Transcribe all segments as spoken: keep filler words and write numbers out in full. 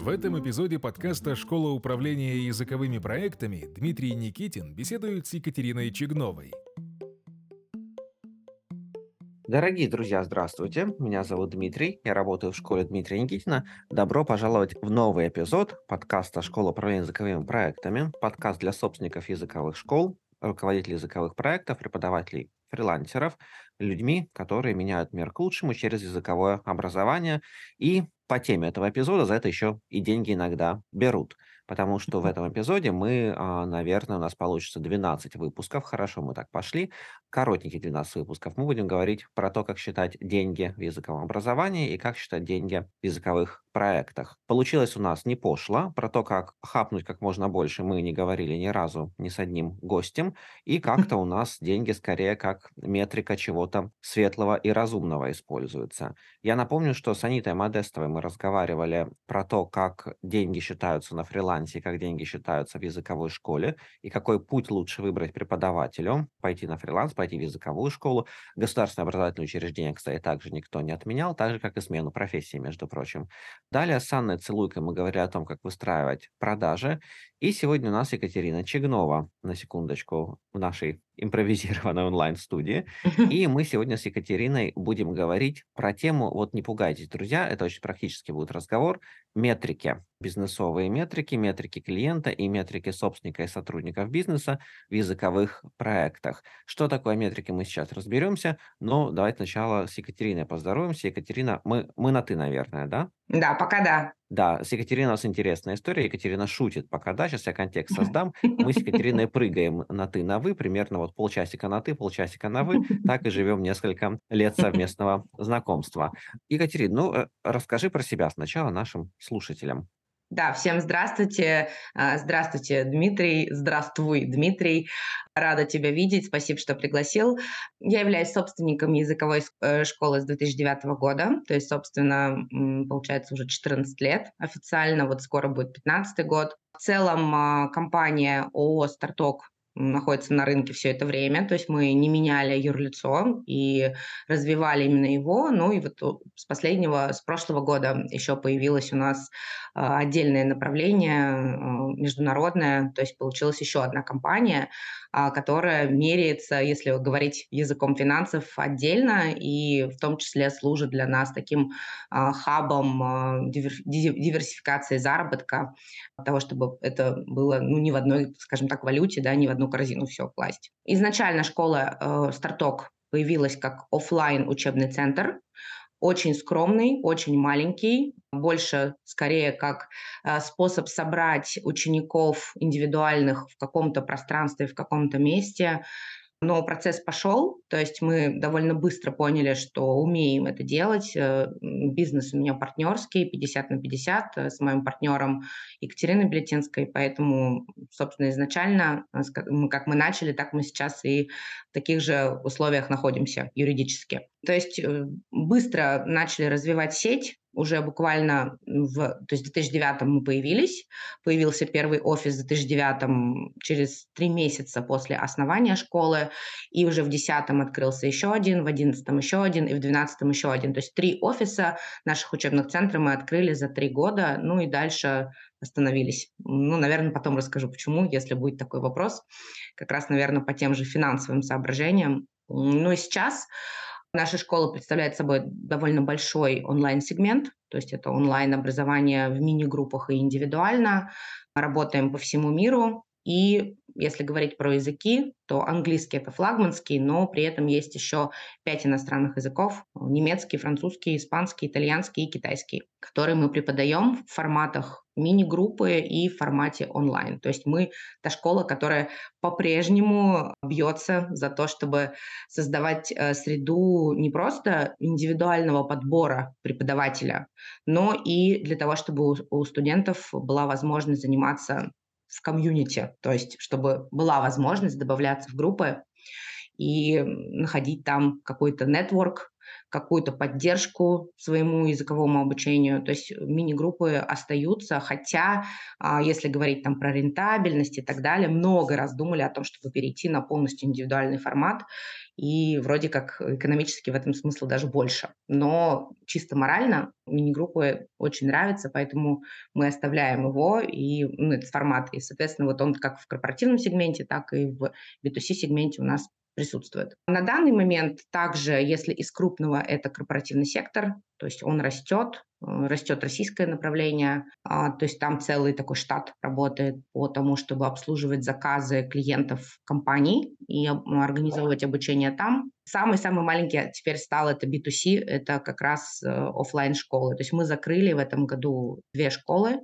В этом эпизоде подкаста «Школа управления языковыми проектами» Дмитрий Никитин беседует с Екатериной Чегновой. Дорогие друзья, здравствуйте. Меня зовут Дмитрий. Я работаю в школе Дмитрия Никитина. Добро пожаловать в новый эпизод подкаста «Школа управления языковыми проектами». Подкаст для собственников языковых школ, руководителей языковых проектов, преподавателей, фрилансеров, людьми, которые меняют мир к лучшему через языковое образование. И по теме этого эпизода за это еще и деньги иногда берут. Потому что в этом эпизоде мы, наверное, у нас получится двенадцать выпусков. Хорошо, мы так пошли. Коротенькие двенадцать выпусков. Мы будем говорить про то, как считать деньги в языковом образовании и как считать деньги в языковых проектах. Получилось у нас не пошло. Про то, как хапнуть как можно больше, мы не говорили ни разу ни с одним гостем. И как-то у нас деньги скорее как метрика чего-то светлого и разумного используется. Я напомню, что с Анитой Модестовой мы разговаривали про то, как деньги считаются на фрилансе, как деньги считаются в языковой школе и какой путь лучше выбрать преподавателю, пойти на фриланс, пойти в языковую школу. Государственное образовательное учреждение, кстати, также никто не отменял, так же, как и смену профессии, между прочим. Далее с Анной Целуйкой мы говорили о том, как выстраивать продажи. И сегодня у нас Екатерина Чегнова, на секундочку, в нашей импровизированной онлайн-студии. И мы сегодня с Екатериной будем говорить про тему, вот не пугайтесь, друзья, это очень практически будет разговор, метрики, бизнесовые метрики, метрики клиента и метрики собственника и сотрудников бизнеса в языковых проектах. Что такое метрики, мы сейчас разберемся, но давайте сначала с Екатериной поздороваемся. Екатерина, мы, мы на «ты», наверное, да? Да, пока да. Да, с Екатериной у нас интересная история. Екатерина шутит пока, да, сейчас я контекст создам. Мы с Екатериной прыгаем на «ты», на «вы», примерно вот полчасика на «ты», полчасика на «вы». Так и живем несколько лет совместного знакомства. Екатерина, ну, расскажи про себя сначала нашим слушателям. Да, всем здравствуйте. Здравствуйте, Дмитрий. Здравствуй, Дмитрий. Рада тебя видеть. Спасибо, что пригласил. Я являюсь собственником языковой школы с две тысячи девятого года. То есть, собственно, получается уже четырнадцать лет. Официально вот скоро будет пятнадцатый год. В целом компания ООО Star Talk находится на рынке все это время, то есть мы не меняли юрлицо и развивали именно его, ну и вот с последнего, с прошлого года еще появилось у нас отдельное направление международное, то есть получилась еще одна компания, которая меряется, если говорить языком финансов, отдельно и в том числе служит для нас таким хабом диверсификации заработка, того, чтобы это было, ну, не в одной, скажем так, валюте, да, не в одну корзину все класть. Изначально школа э, Star Talk появилась как офлайн учебный центр, очень скромный, очень маленький, больше скорее как э, способ собрать учеников индивидуальных в каком-то пространстве, в каком-то месте. Но процесс пошел, то есть мы довольно быстро поняли, что умеем это делать. Бизнес у меня партнерский, пятьдесят на пятьдесят, с моим партнером Екатериной Белютинской, поэтому, собственно, изначально, как мы начали, так мы сейчас и в таких же условиях находимся юридически. То есть быстро начали развивать сеть. Уже буквально в, то есть в две тысячи девятом мы появились, появился первый офис в две тысячи девятом через три месяца после основания школы, и уже в две тысячи десятом открылся еще один, в две тысячи одиннадцатом еще один, и в две тысячи двенадцатом еще один. То есть три офиса наших учебных центров мы открыли за три года, ну и дальше остановились. Ну, наверное, потом расскажу, почему, если будет такой вопрос, как раз, наверное, по тем же финансовым соображениям. Ну и сейчас... Наша школа представляет собой довольно большой онлайн-сегмент, то есть это онлайн-образование в мини-группах и индивидуально. Мы работаем по всему миру, и если говорить про языки, то английский – это флагманский, но при этом есть еще пять иностранных языков – немецкий, французский, испанский, итальянский и китайский, которые мы преподаем в форматах мини-группы и в формате онлайн. То есть мы та школа, которая по-прежнему бьется за то, чтобы создавать среду не просто индивидуального подбора преподавателя, но и для того, чтобы у студентов была возможность заниматься в комьюнити, то есть чтобы была возможность добавляться в группы и находить там какой-то нетворк, какую-то поддержку своему языковому обучению. То есть мини-группы остаются, хотя, если говорить там про рентабельность и так далее, много раз думали о том, чтобы перейти на полностью индивидуальный формат, и вроде как экономически в этом смысле даже больше. Но чисто морально мини-группы очень нравятся, поэтому мы оставляем его, и ну, этот формат. И, соответственно, вот он как в корпоративном сегменте, так и в би ту си сегменте у нас присутствует. На данный момент также, если из крупного, это корпоративный сектор, то есть он растет, растет российское направление, то есть там целый такой штат работает по тому, чтобы обслуживать заказы клиентов компаний и организовывать обучение там. Самый-самый маленький теперь стал это би ту си, это как раз офлайн школы. То есть мы закрыли в этом году две школы.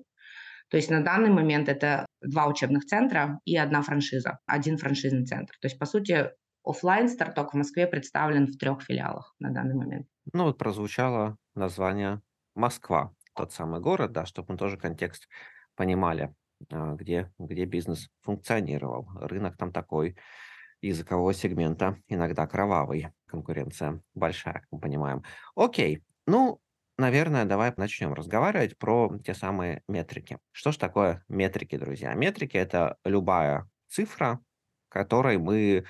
То есть на данный момент это два учебных центра и одна франшиза, один франшизный центр. То есть, по сути, офлайн Star Talk в Москве представлен в трех филиалах на данный момент. Ну вот прозвучало название Москва, тот самый город, да, чтобы мы тоже контекст понимали, где, где бизнес функционировал. Рынок там такой языкового сегмента, иногда кровавый, конкуренция большая, как мы понимаем. Окей, ну... Наверное, давай начнем разговаривать про те самые метрики. Что же такое метрики, друзья? Метрики – это любая цифра, которой мы...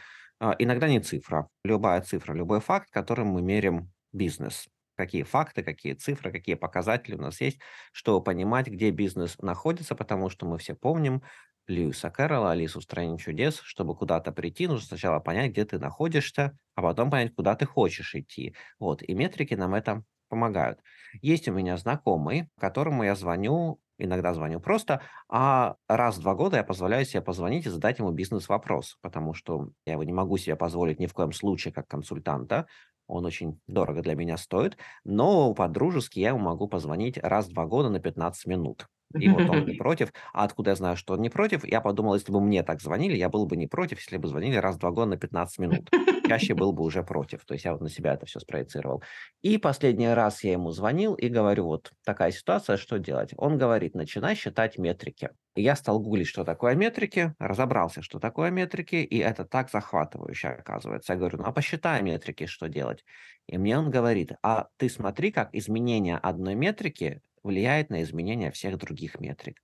Иногда не цифра. Любая цифра, любой факт, которым мы меряем бизнес. Какие факты, какие цифры, какие показатели у нас есть, чтобы понимать, где бизнес находится, потому что мы все помним Льюиса Кэрролла, Алису в стране чудес, чтобы куда-то прийти, нужно сначала понять, где ты находишься, а потом понять, куда ты хочешь идти. Вот. И метрики нам это помогают. Есть у меня знакомый, которому я звоню, иногда звоню просто, а раз в два года я позволяю себе позвонить и задать ему бизнес-вопрос, потому что я его не могу себе позволить ни в коем случае как консультанта, он очень дорого для меня стоит, но по-дружески я ему могу позвонить раз в два года на пятнадцать минут. И вот он не против. А откуда я знаю, что он не против? Я подумал, если бы мне так звонили, я был бы не против, если бы звонили раз в два года на пятнадцать минут. Чаще был бы уже против. То есть я вот на себя это все спроецировал. И последний раз я ему звонил и говорю, вот такая ситуация, что делать? Он говорит, начинай считать метрики. И я стал гуглить, что такое метрики, разобрался, что такое метрики, и это так захватывающе оказывается. Я говорю, ну а посчитай метрики, что делать? И мне он говорит, а ты смотри, как изменение одной метрики влияет на изменения всех других метрик.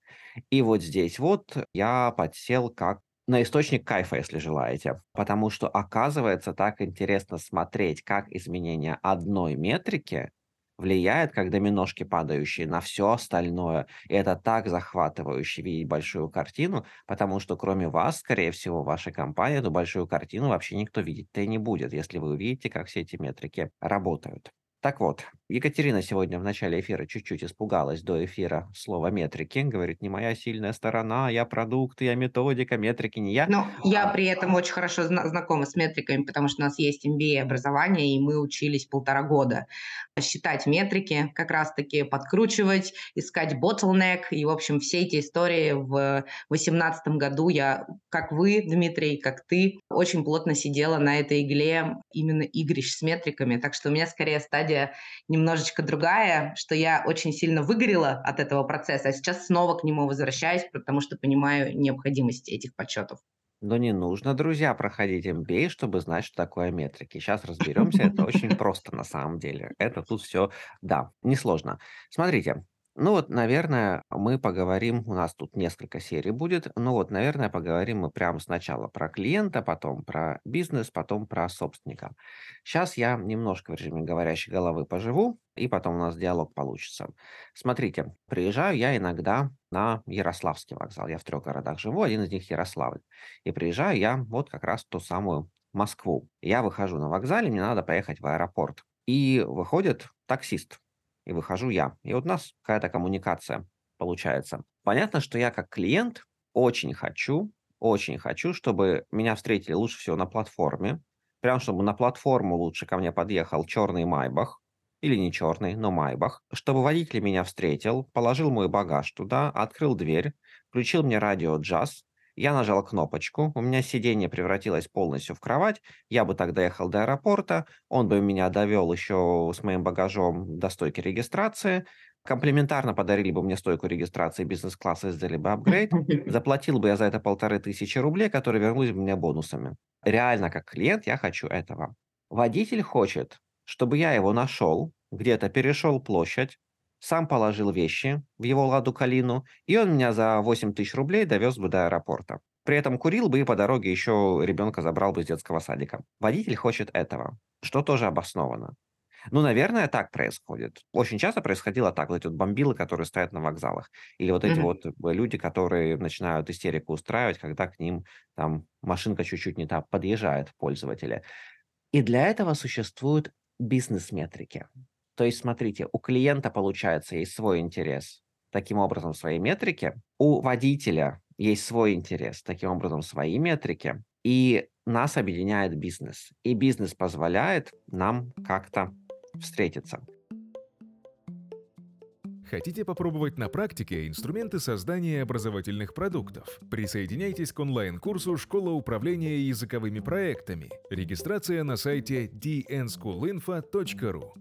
И вот здесь вот я подсел как на источник кайфа, если желаете, потому что, оказывается, так интересно смотреть, как изменение одной метрики влияет, как доминошки падающие, на все остальное. И это так захватывающе видеть большую картину, потому что кроме вас, скорее всего, вашей компании, эту большую картину вообще никто видеть-то и не будет, если вы увидите, как все эти метрики работают. Так вот, Екатерина сегодня в начале эфира чуть-чуть испугалась до эфира слова метрики. Говорит, не моя сильная сторона, я продукт, я методика, метрики не я. Но я при этом очень хорошо зна- знакома с метриками, потому что у нас есть эм би эй образование, и мы учились полтора года считать метрики, как раз-таки подкручивать, искать bottleneck. И, в общем, все эти истории в две тысячи восемнадцатом году я, как вы, Дмитрий, как ты, очень плотно сидела на этой игле именно игрищ с метриками. Так что у меня скорее стадия немножечко другая, что я очень сильно выгорела от этого процесса, а сейчас снова к нему возвращаюсь, потому что понимаю необходимость этих подсчетов. Но не нужно, друзья, проходить эм би эй, чтобы знать, что такое метрики. Сейчас разберемся, это очень просто на самом деле. Это тут все, да, несложно. Смотрите, ну вот, наверное, мы поговорим, у нас тут несколько серий будет, ну вот, наверное, поговорим мы прямо сначала про клиента, потом про бизнес, потом про собственника. Сейчас я немножко в режиме говорящей головы поживу, и потом у нас диалог получится. Смотрите, приезжаю я иногда на Ярославский вокзал. Я в трех городах живу, один из них Ярославль. И приезжаю я вот как раз в ту самую Москву. Я выхожу на вокзале, мне надо поехать в аэропорт. И выходит таксист, и выхожу я. И вот у нас какая-то коммуникация получается. Понятно, что я как клиент очень хочу, очень хочу, чтобы меня встретили лучше всего на платформе. Прям чтобы на платформу лучше ко мне подъехал черный майбах. Или не черный, но майбах. Чтобы водитель меня встретил, положил мой багаж туда, открыл дверь, включил мне радио джаз. Я нажал кнопочку, у меня сиденье превратилось полностью в кровать, я бы так доехал до аэропорта, он бы меня довел еще с моим багажом до стойки регистрации, комплиментарно подарили бы мне стойку регистрации бизнес-класса и сделали бы апгрейд, заплатил бы я за это полторы тысячи рублей, которые вернулись бы мне бонусами. Реально, как клиент, я хочу этого. Водитель хочет, чтобы я его нашел, где-то перешел площадь, сам положил вещи в его «Ладу Калину», и он меня за восемь тысяч рублей довез бы до аэропорта. При этом курил бы и по дороге еще ребенка забрал бы из детского садика. Водитель хочет этого, что тоже обосновано. Ну, наверное, так происходит. Очень часто происходило так. Вот эти вот бомбилы, которые стоят на вокзалах. Или вот эти mm-hmm. вот люди, которые начинают истерику устраивать, когда к ним там машинка чуть-чуть не та подъезжает, пользователи. И для этого существуют бизнес-метрики. То есть, смотрите, у клиента, получается, есть свой интерес. Таким образом, свои метрики. У водителя есть свой интерес. Таким образом, свои метрики. И нас объединяет бизнес. И бизнес позволяет нам как-то встретиться. Хотите попробовать на практике инструменты создания образовательных продуктов? Присоединяйтесь к онлайн-курсу «Школа управления языковыми проектами». Регистрация на сайте ди эн скул инфо точка ру.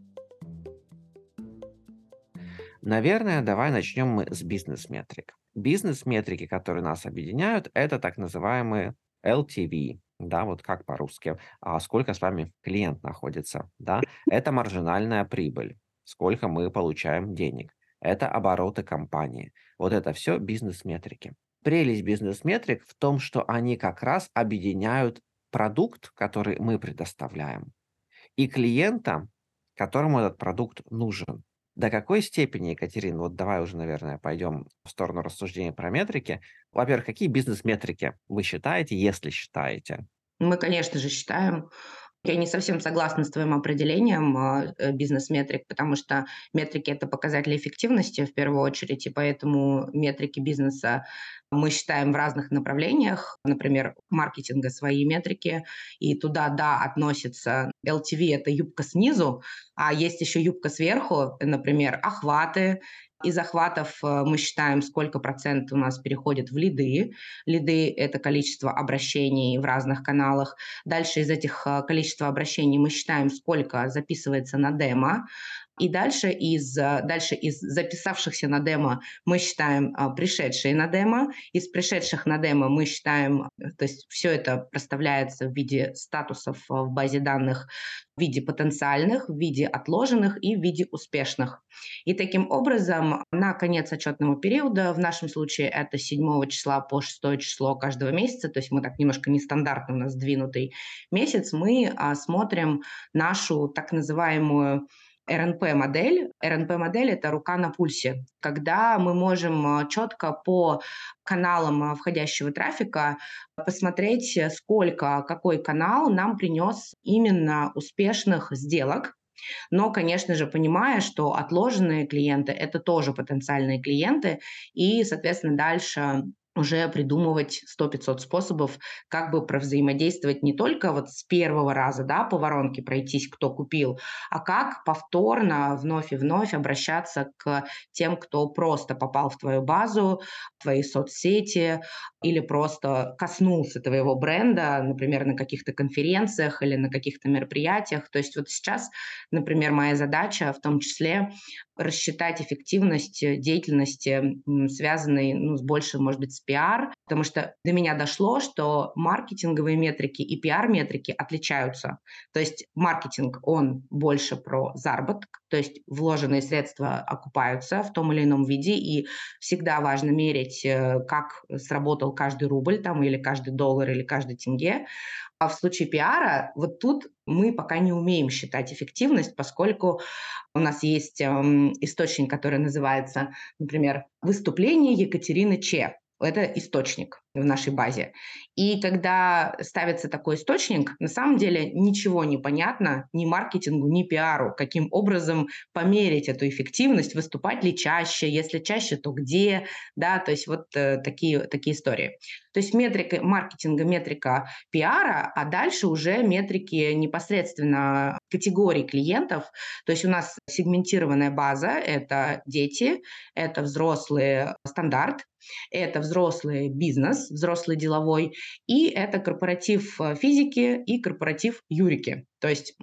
Наверное, давай начнем мы с бизнес-метрик. Бизнес-метрики, которые нас объединяют, это так называемые эл ти ви. Да, вот как по-русски, а сколько с вами клиент находится, да, это маржинальная прибыль, сколько мы получаем денег, это обороты компании, вот это все бизнес-метрики. Прелесть бизнес-метрик в том, что они как раз объединяют продукт, который мы предоставляем, и клиента, которому этот продукт нужен. До какой степени, Екатерина, вот давай уже, наверное, пойдем в сторону рассуждения про метрики. Во-первых, какие бизнес-метрики вы считаете, если считаете? Мы, конечно же, считаем. Я не совсем согласна с твоим определением бизнес-метрик, потому что метрики – это показатели эффективности в первую очередь, и поэтому метрики бизнеса мы считаем в разных направлениях, например, маркетинга свои метрики, и туда, да, относится эл ти ви – это юбка снизу, а есть еще юбка сверху, например, охваты. Из охватов мы считаем, сколько процентов у нас переходит в лиды. Лиды – это количество обращений в разных каналах. Дальше из этих количества обращений мы считаем, сколько записывается на демо. И дальше из, дальше из записавшихся на демо мы считаем пришедшие на демо. Из пришедших на демо мы считаем, то есть все это проставляется в виде статусов в базе данных, в виде потенциальных, в виде отложенных и в виде успешных. И таким образом на конец отчетного периода, в нашем случае это седьмого числа по шестое число каждого месяца, то есть мы так немножко нестандартно, у нас сдвинутый месяц, мы смотрим нашу так называемую эр эн пэ-модель. эр эн пэ-модель – это рука на пульсе, когда мы можем четко по каналам входящего трафика посмотреть, сколько, какой канал нам принес именно успешных сделок. Но, конечно же, понимая, что отложенные клиенты – это тоже потенциальные клиенты, и, соответственно, дальше уже придумывать сто-пятьсот способов, как бы провзаимодействовать не только вот с первого раза, да, по воронке пройтись, кто купил, а как повторно, вновь и вновь обращаться к тем, кто просто попал в твою базу, в твои соцсети или просто коснулся твоего бренда, например, на каких-то конференциях или на каких-то мероприятиях. То есть вот сейчас, например, моя задача в том числе рассчитать эффективность деятельности, связанной, ну, с большим, может быть, с пиар, потому что до меня дошло, что маркетинговые метрики и пиар-метрики отличаются. То есть маркетинг, он больше про заработок, то есть вложенные средства окупаются в том или ином виде, и всегда важно мерить, как сработал каждый рубль там, или каждый доллар, или каждый тенге. А в случае пиара вот тут мы пока не умеем считать эффективность, поскольку у нас есть источник, который называется, например, «Выступление Екатерины Че». Это источник в нашей базе. И когда ставится такой источник, на самом деле ничего не понятно ни маркетингу, ни пиару, каким образом померить эту эффективность, выступать ли чаще, если чаще, то где, да, то есть вот э, такие, такие истории. То есть метрика маркетинга, метрика пиара, а дальше уже метрики непосредственно категорий клиентов. То есть у нас сегментированная база, это дети, это взрослые стандарт, это взрослый бизнес, взрослый деловой, и это корпоратив физики и корпоратив юрики. То есть,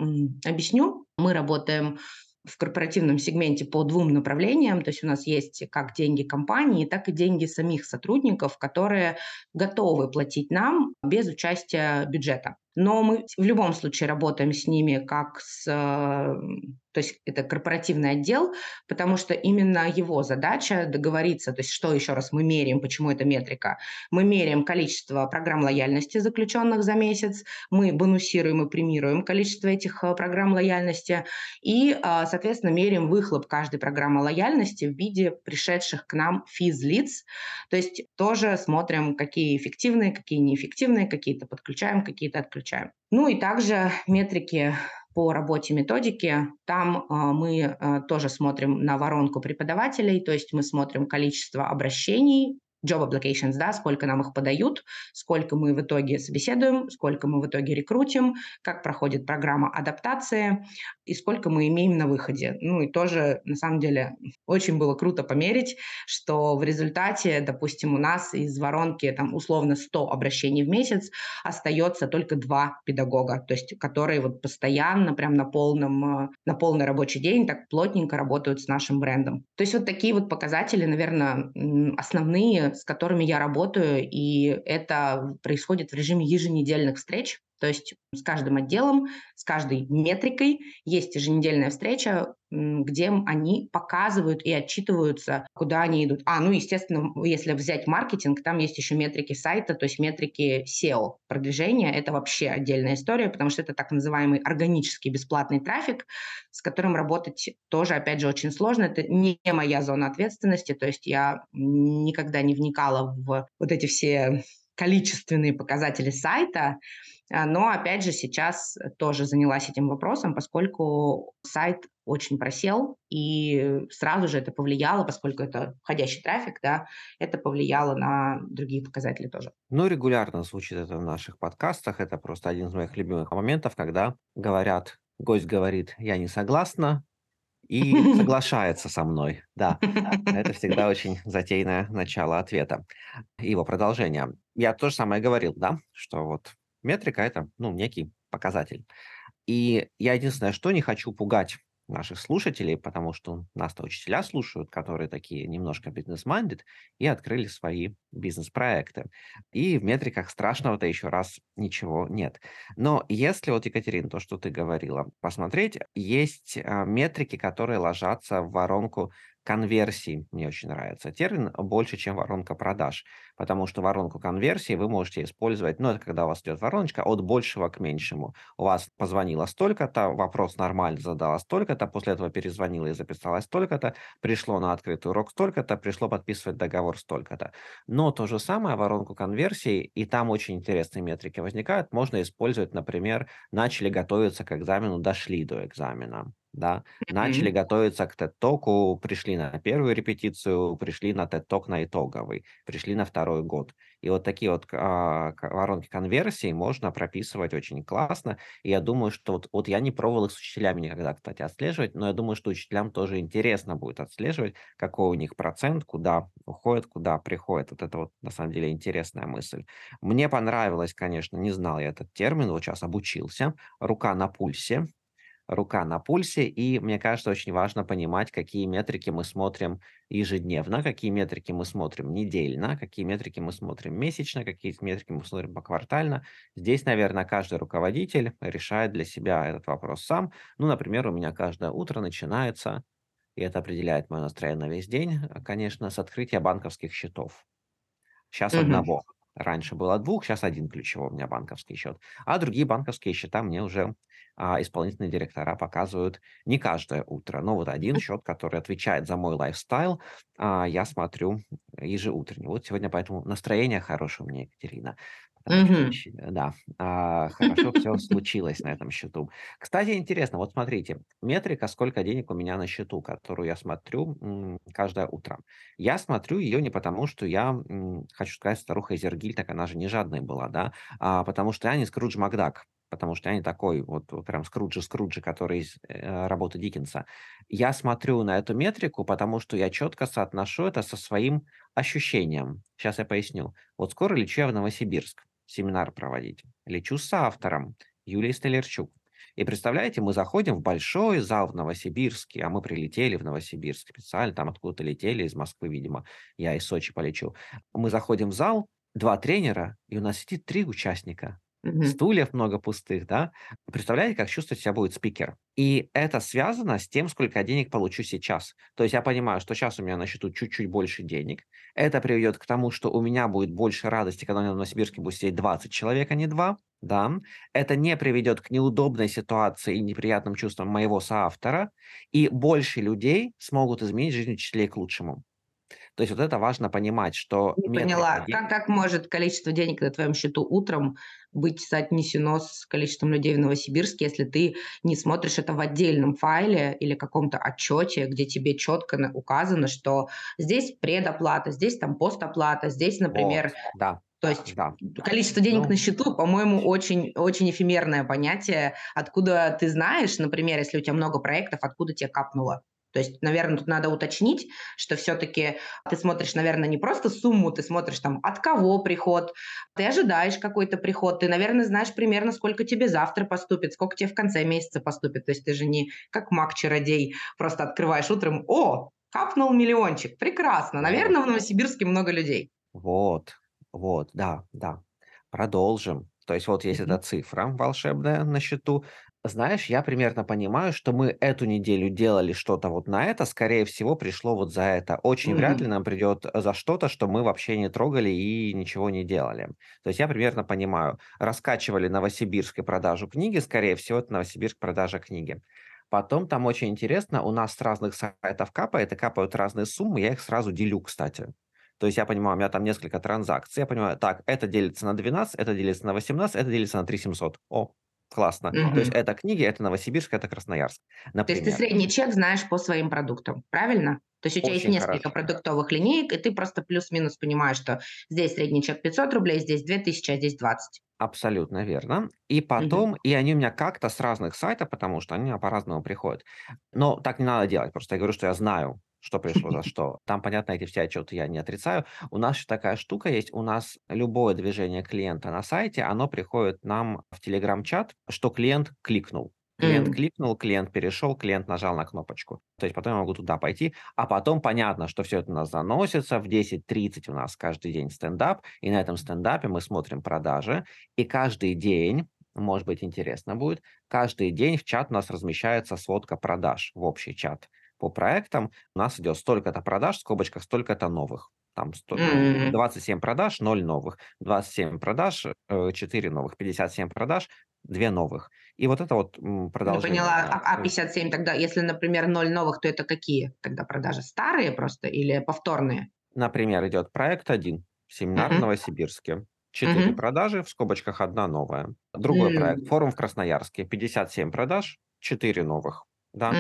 объясню, мы работаем в корпоративном сегменте по двум направлениям, то есть у нас есть как деньги компании, так и деньги самих сотрудников, которые готовы платить нам без участия бюджета. но мы в любом случае работаем с ними как с... То есть это корпоративный отдел, потому что именно его задача договориться, то есть что еще раз мы меряем, почему это метрика. Мы меряем количество программ лояльности заключенных за месяц, мы бонусируем и премируем количество этих программ лояльности и, соответственно, меряем выхлоп каждой программы лояльности в виде пришедших к нам физлиц. То есть тоже смотрим, какие эффективные, какие неэффективные, какие-то подключаем, какие-то отключаем. Ну и также метрики по работе методики, там а, мы а, тоже смотрим на воронку преподавателей, то есть мы смотрим количество обращений, job applications, да, сколько нам их подают, сколько мы в итоге собеседуем, сколько мы в итоге рекрутим, как проходит программа адаптации и сколько мы имеем на выходе. Ну и тоже, на самом деле, очень было круто померить, что в результате, допустим, у нас из воронки там условно сто обращений в месяц остается только два педагога, то есть которые вот постоянно прям на полном, на полный рабочий день так плотненько работают с нашим брендом. То есть вот такие вот показатели, наверное, основные, с которыми я работаю, и это происходит в режиме еженедельных встреч, то есть с каждым отделом, с каждой метрикой есть еженедельная встреча, где они показывают и отчитываются, куда они идут. А, ну, естественно, если взять маркетинг, там есть еще метрики сайта, то есть метрики сео, продвижения. Это вообще отдельная история, потому что это так называемый органический бесплатный трафик, с которым работать тоже, опять же, очень сложно. Это не моя зона ответственности, то есть я никогда не вникала в вот эти все количественные показатели сайта, но, опять же, сейчас тоже занялась этим вопросом, поскольку сайт очень просел, и сразу же это повлияло, поскольку это входящий трафик, да, это повлияло на другие показатели тоже. Ну, регулярно звучит это в наших подкастах, это просто один из моих любимых моментов, когда говорят, гость говорит, я не согласна, и соглашается со мной, да. Это всегда очень затейное начало ответа, его продолжение. Я то же самое говорил, да, что вот метрика – это, ну, некий показатель. И я единственное, что не хочу пугать наших слушателей, потому что нас-то учителя слушают, которые такие немножко бизнес-майндед, и открыли свои бизнес-проекты. И в метриках страшного-то еще раз ничего нет. Но если, вот, Екатерина, то, что ты говорила, посмотреть, есть метрики, которые ложатся в воронку конверсии. Мне очень нравится термин, больше, чем воронка продаж, потому что воронку конверсии вы можете использовать, ну, это когда у вас идет вороночка от большего к меньшему. У вас позвонило столько-то, вопрос нормально задала столько-то, после этого перезвонила и записалась столько-то, пришло на открытый урок столько-то, пришло подписывать договор столько-то. Но то же самое воронку конверсии, и там очень интересные метрики возникают, можно использовать, например, начали готовиться к экзамену, дошли до экзамена. Да, mm-hmm. Начали готовиться к тед-току, пришли на первую репетицию, пришли на тед-ток на итоговый, пришли на второй год. И вот такие вот а, воронки конверсии можно прописывать очень классно. И я думаю, что вот, вот я не пробовал их с учителями никогда, кстати, отслеживать, но я думаю, что учителям тоже интересно будет отслеживать, какой у них процент, куда уходит, куда приходит. Вот это вот на самом деле интересная мысль. Мне понравилось, конечно, не знал я этот термин, вот сейчас обучился, рука на пульсе. Рука на пульсе, и мне кажется, очень важно понимать, какие метрики мы смотрим ежедневно, какие метрики мы смотрим недельно, какие метрики мы смотрим месячно, какие метрики мы смотрим поквартально. Здесь, наверное, каждый руководитель решает для себя этот вопрос сам. Ну, например, у меня каждое утро начинается, и это определяет мое настроение на весь день, конечно, с открытия банковских счетов. Сейчас mm-hmm. одного. Раньше было двух, сейчас один ключевой у меня банковский счет. А другие банковские счета мне уже а, исполнительные директора показывают не каждое утро. Но вот один счет, который отвечает за мой лайфстайл, а, я смотрю ежеутренне. Вот сегодня поэтому настроение хорошее у меня, Екатерина. Mm-hmm. Да, а, хорошо все случилось на этом счету. Кстати, интересно, вот смотрите, метрика, сколько денег у меня на счету, которую я смотрю м, каждое утро. Я смотрю ее не потому, что я, м, хочу сказать, старуха Изергиль, так она же не жадная была, да, а потому что я не Скрудж Макдак, потому что я не такой вот, вот прям Скруджи-Скруджи, который из э, работы Диккенса. Я смотрю на эту метрику, потому что я четко соотношу это со своим ощущением. Сейчас я поясню. Вот скоро лечу я в Новосибирск семинар проводить. Лечу с автором Юлией Столярчук. И представляете, мы заходим в большой зал в Новосибирске, а мы прилетели в Новосибирск специально, там откуда-то летели, из Москвы, видимо, я из Сочи полечу. Мы заходим в зал, два тренера, и у нас сидит три участника. Mm-hmm. Стульев много пустых, да. Представляете, как чувствовать себя будет спикер? И это связано с тем, сколько я денег получу сейчас. То есть я понимаю, что сейчас у меня на счету чуть-чуть больше денег. Это приведет к тому, что у меня будет больше радости, когда у меня в Новосибирске будет сидеть двадцать человек, а не два. Да. Это не приведет к неудобной ситуации и неприятным чувствам моего соавтора. И больше людей смогут изменить жизнь учителей к лучшему. То есть вот это важно понимать, что... Не поняла. Денег... Как, как может количество денег на твоем счету утром быть соотнесено с количеством людей в Новосибирске, если ты не смотришь это в отдельном файле или каком-то отчете, где тебе четко указано, что здесь предоплата, здесь там постоплата, здесь, например... Вот, да. То есть да. количество денег ну, на счету, по-моему, очень, очень эфемерное понятие. Откуда ты знаешь, например, если у тебя много проектов, откуда тебе капнуло? То есть, наверное, тут надо уточнить, что все-таки ты смотришь, наверное, не просто сумму, ты смотришь там, от кого приход, ты ожидаешь какой-то приход, ты, наверное, знаешь примерно, сколько тебе завтра поступит, сколько тебе в конце месяца поступит. То есть ты же не как маг-чародей просто открываешь утром, о, капнул миллиончик, прекрасно, наверное, в Новосибирске много людей. Вот, вот, да, да, продолжим. То есть вот есть mm-hmm. эта цифра волшебная на счету. Знаешь, я примерно понимаю, что мы эту неделю делали что-то вот на это, скорее всего, пришло вот за это. Очень mm-hmm. вряд ли нам придет за что-то, что мы вообще не трогали и ничего не делали. То есть я примерно понимаю, раскачивали Новосибирск и продажу книги, скорее всего, это Новосибирск продажа книги. Потом там очень интересно, у нас с разных сайтов капает, и капают разные суммы, я их сразу делю, кстати. То есть я понимаю, у меня там несколько транзакций, я понимаю, так, это делится на двенадцать, это делится на восемнадцать, это делится на три тысячи семьсот. О, классно. Mm-hmm. То есть это книги, это Новосибирск, это Красноярск, например. То есть ты средний чек знаешь по своим продуктам, правильно? То есть у тебя Очень есть несколько хорошо. продуктовых линеек, и ты просто плюс-минус понимаешь, что здесь средний чек пятьсот рублей, здесь две тысячи, а здесь двадцать. Абсолютно верно. И потом, mm-hmm. и они у меня как-то с разных сайтов, потому что они у меня по-разному приходят. Но так не надо делать, просто я говорю, что я знаю, что пришло за что. Там, понятно, эти все отчеты я не отрицаю. У нас еще такая штука есть. У нас любое движение клиента на сайте, оно приходит нам в Telegram-чат, что клиент кликнул. Клиент mm. кликнул, клиент перешел, клиент нажал на кнопочку. То есть потом я могу туда пойти. А потом понятно, что все это у нас заносится. В десять тридцать у нас каждый день стендап. И на этом стендапе мы смотрим продажи. И каждый день, может быть, интересно будет, каждый день в чат у нас размещается сводка продаж в общий чат. По проектам у нас идет столько-то продаж, в скобочках столько-то новых. Там сто... двадцать семь продаж, ноль новых. двадцать семь продаж, четыре новых. пятьдесят семь продаж, два новых. И вот это вот продолжение. Я поняла. А пятьдесят семь тогда, если, например, ноль новых, то это какие тогда продажи? Старые просто или повторные? Например, идет проект один, семинар в Новосибирске. четыре продажи, в скобочках одна новая. Другой проект, форум в Красноярске. пятьдесят семь продаж, четыре новых. Да.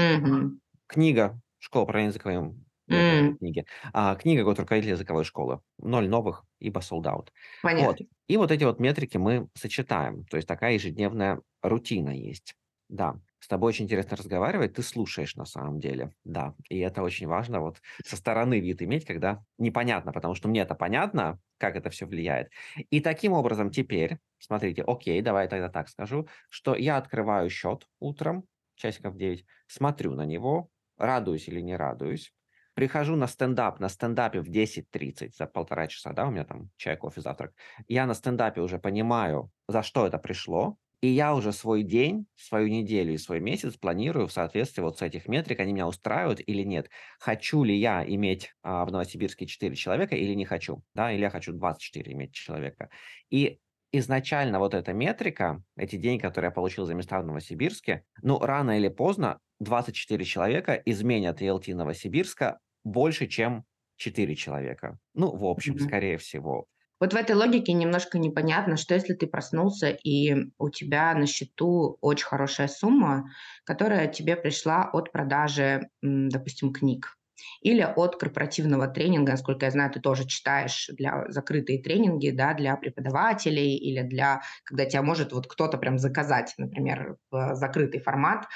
Книга «Школа про языковые mm. книги». А, книга «Год руководителя языковой школы». Ноль новых, ибо sold out. Понятно. Вот. И вот эти вот метрики мы сочетаем. То есть такая ежедневная рутина есть. Да. С тобой очень интересно разговаривать, ты слушаешь на самом деле. Да. И это очень важно вот со стороны вид иметь, когда непонятно, потому что мне это понятно, как это все влияет. И таким образом теперь, смотрите, окей, давай тогда так скажу, что я открываю счет утром, часиков девять, смотрю на него, радуюсь или не радуюсь, прихожу на стендап, на стендапе в десять тридцать, за полтора часа, да, у меня там чай, кофе, завтрак, я на стендапе уже понимаю, за что это пришло, и я уже свой день, свою неделю и свой месяц планирую в соответствии вот с этих метрик, они меня устраивают или нет. Хочу ли я иметь а, в Новосибирске четыре человека или не хочу, да, или я хочу двадцать четыре иметь человека. И изначально вот эта метрика, эти деньги, которые я получил за места в Новосибирске, ну, рано или поздно двадцать четыре человека изменят эл ти Новосибирска больше, чем четыре человека. Ну, в общем, mm-hmm. скорее всего. Вот в этой логике немножко непонятно, что если ты проснулся, и у тебя на счету очень хорошая сумма, которая тебе пришла от продажи, допустим, книг. Или от корпоративного тренинга, насколько я знаю, ты тоже читаешь для закрытые тренинги, да, для преподавателей или для, когда тебя может вот кто-то прям заказать, например, закрытый формат,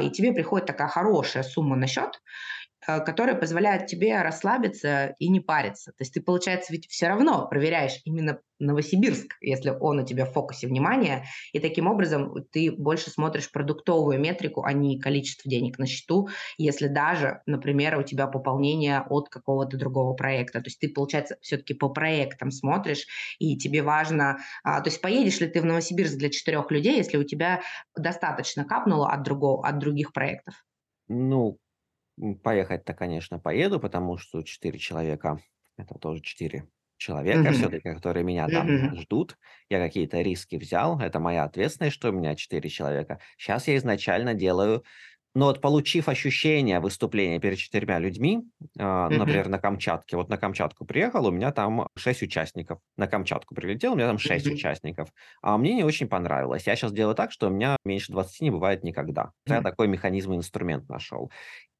и тебе приходит такая хорошая сумма на счет, которая позволяет тебе расслабиться и не париться. То есть ты, получается, ведь все равно проверяешь именно Новосибирск, если он у тебя в фокусе внимания, и таким образом ты больше смотришь продуктовую метрику, а не количество денег на счету, если даже, например, у тебя пополнение от какого-то другого проекта. То есть ты, получается, все-таки по проектам смотришь, и тебе важно, то есть поедешь ли ты в Новосибирск для четырех людей, если у тебя достаточно капнуло от другого, от других проектов? Ну, поехать-то, конечно, поеду, потому что четыре человека, это тоже четыре человека, mm-hmm. все-таки, которые меня там mm-hmm. ждут. Я какие-то риски взял, это моя ответственность, что у меня четыре человека. Сейчас я изначально делаю, ну вот получив ощущение выступления перед четырьмя людьми, э, mm-hmm. например, на Камчатке. Вот на Камчатку приехал, у меня там шесть участников. На Камчатку прилетел, у меня там шесть mm-hmm. участников. А мне не очень понравилось. Я сейчас делаю так, что у меня меньше двадцати не бывает никогда. Mm-hmm. Я такой механизм и инструмент нашел.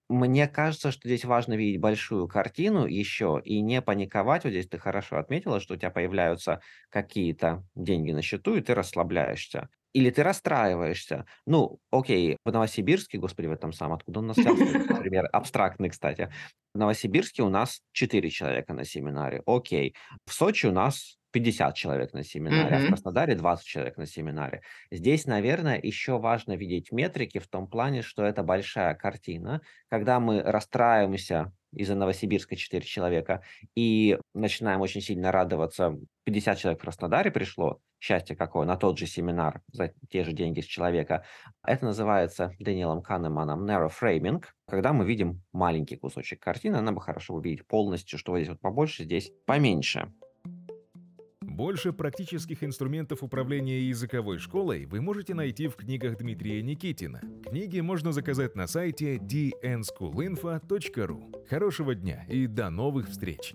Мне кажется, что здесь важно видеть большую картину еще и не паниковать. Вот здесь ты хорошо отметила, что у тебя появляются какие-то деньги на счету, и ты расслабляешься. Или ты расстраиваешься. Ну, окей, в Новосибирске, господи, в этом самом, откуда у нас пример абстрактный, кстати. В Новосибирске у нас четыре человека на семинаре, окей. В Сочи у нас пятьдесят человек на семинаре, mm-hmm. а в Краснодаре двадцать человек на семинаре. Здесь, наверное, еще важно видеть метрики в том плане, что это большая картина. Когда мы расстраиваемся из-за Новосибирска четыре человека и начинаем очень сильно радоваться, пятьдесят человек в Краснодаре пришло, счастье какое, на тот же семинар за те же деньги с человека. Это называется Даниэлом Канеманом narrow framing, когда мы видим маленький кусочек картины, нам бы хорошо увидеть полностью, что здесь вот побольше, здесь поменьше. Больше практических инструментов управления языковой школой вы можете найти в книгах Дмитрия Никитина. Книги можно заказать на сайте ди эн скул инфо точка ру. Хорошего дня и до новых встреч!